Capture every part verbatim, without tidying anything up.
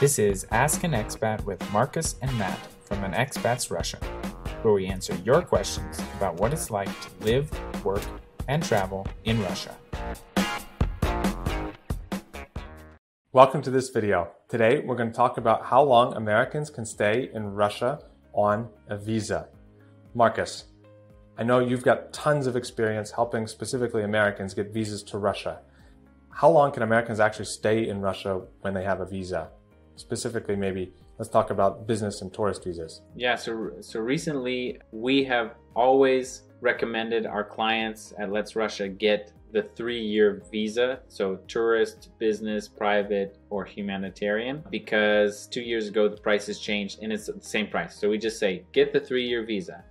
This is Ask an Expat with Marcus and Matt from An Expat's Russia, where we answer your questions about what it's like to live, work, and travel in Russia. Welcome to this video. Today, we're going to talk about how long Americans can stay in Russia on a visa. Marcus, I know you've got tons of experience helping specifically Americans get visas to Russia. How long can Americans actually stay in Russia when they have a visa? Specifically, maybe let's talk about business and tourist visas. Yeah, so, so recently we have always recommended our clients at Let's Russia get the three-year visa, so tourist, business, private, or humanitarian, because two years ago the prices changed and it's the same price. So we just say, get the three-year visa.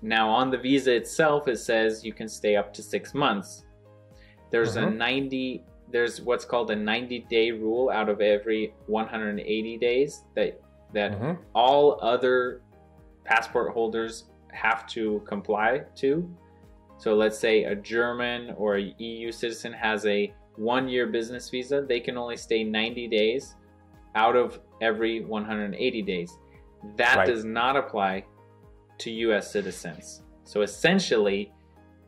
Now on the visa itself, it says you can stay up to six months. There's mm-hmm. a ninety, there's what's called a ninety-day rule out of every one hundred eighty days that that mm-hmm. all other passport holders have to comply to. So let's say a German or an E U citizen has a one-year business visa, they can only stay ninety days out of every one hundred eighty days. That right. does not apply to U S citizens. So essentially,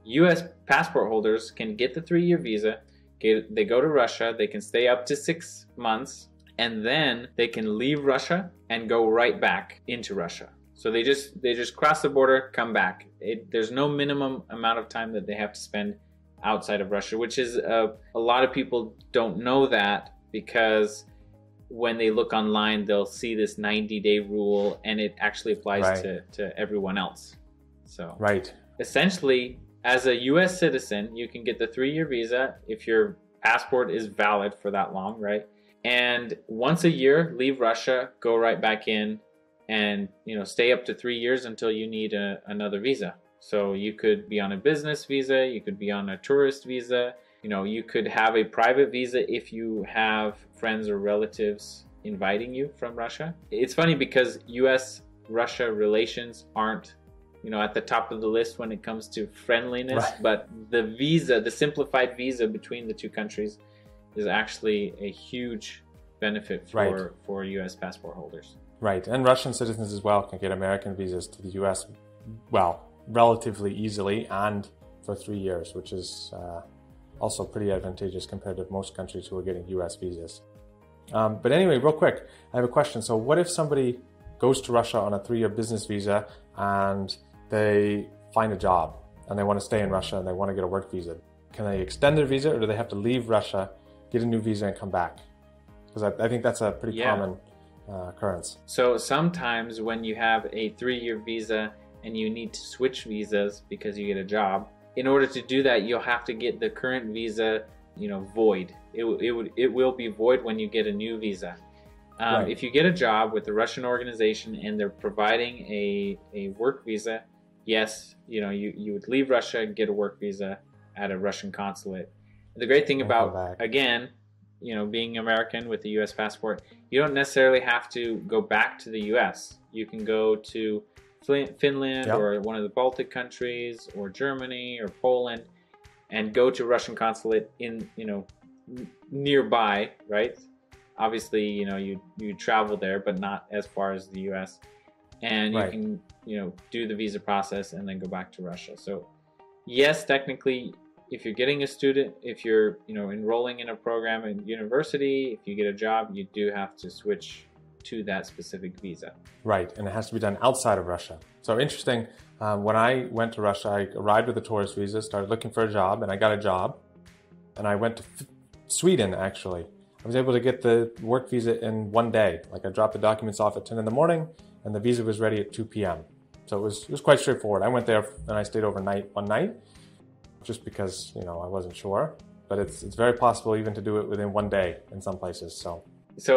U S passport holders can get the three-year visa, get, they go to Russia, they can stay up to six months, and then they can leave Russia and go right back into Russia. So they just they just cross the border, come back. It, there's no minimum amount of time that they have to spend outside of Russia, which is uh, a lot of people don't know that, because when they look online, they'll see this ninety-day rule, and it actually applies right. to, to everyone else. So right. essentially, as a U S citizen, you can get the three-year visa if your passport is valid for that long, right? And once a year, leave Russia, go right back in, and you know, stay up to three years until you need a, another visa. So you could be on a business visa, you could be on a tourist visa, you know, you could have a private visa if you have friends or relatives inviting you from Russia. It's funny because U S Russia relations aren't, you know, at the top of the list when it comes to friendliness, right. but the visa, the simplified visa between the two countries is actually a huge benefit for, right. for U S passport holders. Right, and Russian citizens as well can get American visas to the U S, well, relatively easily and for three years, which is uh, also pretty advantageous compared to most countries who are getting U S visas. Um, but anyway, real quick, I have a question. So what if somebody goes to Russia on a three-year business visa and they find a job and they want to stay in Russia and they want to get a work visa? Can they extend their visa, or do they have to leave Russia, get a new visa, and come back? Because I, I think that's a pretty yeah. common Uh, occurrence. So sometimes when you have a three-year visa and you need to switch visas because you get a job, in order to do that, you'll have to get the current visa, you know, void. It it would it will be void when you get a new visa. Um, right. If you get a job with a Russian organization and they're providing a a work visa, yes, you know, you you would leave Russia and get a work visa at a Russian consulate. The great thing about again. you know, being American with the U S passport, you don't necessarily have to go back to the U S. You can go to Finland yep. or one of the Baltic countries or Germany or Poland and go to Russian consulate in, you know, nearby, right? Obviously, you know, you, you travel there, but not as far as the U S. And right. you can, you know, do the visa process and then go back to Russia. So yes, technically, if you're getting a student, if you're, you know, enrolling in a program at university, if you get a job, you do have to switch to that specific visa. Right, and it has to be done outside of Russia. So interesting, um, when I went to Russia, I arrived with a tourist visa, started looking for a job, and I got a job. And I went to F- Sweden, actually. I was able to get the work visa in one day. Like, I dropped the documents off at ten in the morning, and the visa was ready at two p.m. So it was, it was quite straightforward. I went there, and I stayed overnight one night, just because, you know, I wasn't sure, but it's it's very possible even to do it within one day in some places. So so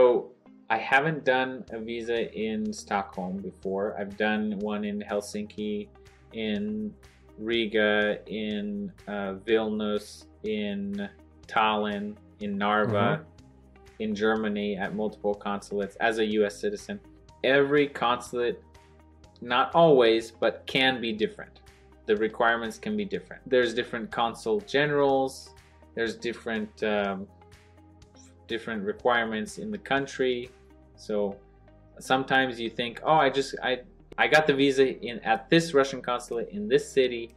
I haven't done a visa in Stockholm before. I've done one in Helsinki, in Riga, in uh, Vilnius, in Tallinn, in Narva, mm-hmm. in Germany at multiple consulates as a U S citizen. Every consulate, not always, but can be different. The requirements can be different. There's different consul generals, there's different um, different requirements in the country, So sometimes you think, oh, I just I I got the visa in at this Russian consulate in this city,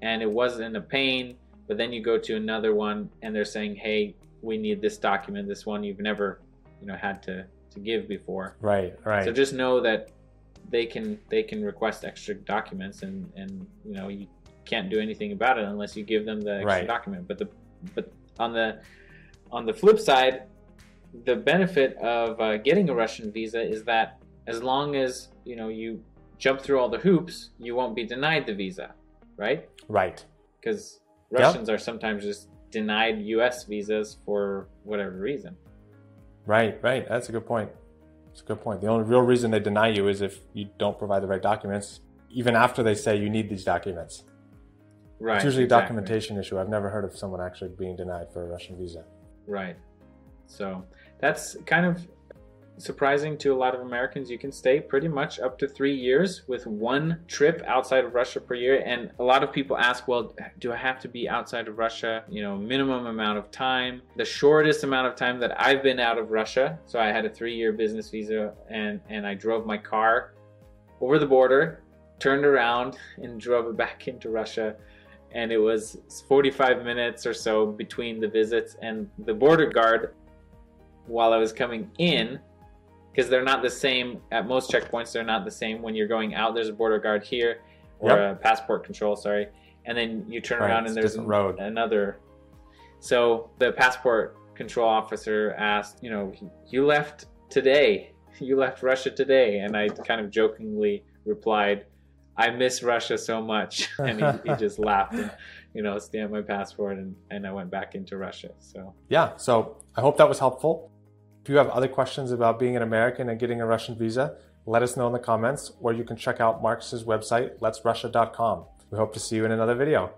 and it wasn't a pain. But then you go to another one, and they're saying, hey, we need this document, this one you've never, you know, had to to give before. Right, right. So just know that they can they can request extra documents, and and you know you can't do anything about it unless you give them the extra right. document. But the but on the on the flip side, the benefit of uh, getting a Russian visa is that as long as you know you jump through all the hoops, you won't be denied the visa, right? Right. Because Russians yep. are sometimes just denied U S visas for whatever reason. Right, right. That's a good point. That's a good point. The only real reason they deny you is if you don't provide the right documents, even after they say you need these documents. Right. It's usually exactly. a documentation issue. I've never heard of someone actually being denied for a Russian visa. Right. So that's kind of surprising to a lot of Americans. You can stay pretty much up to three years with one trip outside of Russia per year. And a lot of people ask, well, do I have to be outside of Russia, you know, minimum amount of time? The shortest amount of time that I've been out of Russia, so I had a three-year business visa, and, and I drove my car over the border, turned around, and drove it back into Russia. And it was forty-five minutes or so between the visits, and the border guard, while I was coming in, because they're not the same at most checkpoints. They're not the same when you're going out. There's a border guard here, or yep. a passport control, sorry. And then you turn right, around and there's an, road. another. So the passport control officer asked, you know, you left today. You left Russia today. And I kind of jokingly replied, I miss Russia so much. And he, he just laughed and, you know, stamped my passport, and, and I went back into Russia. So yeah, so I hope that was helpful. If you have other questions about being an American and getting a Russian visa, let us know in the comments, or you can check out Marcus's website, let's russia dot com. We hope to see you in another video.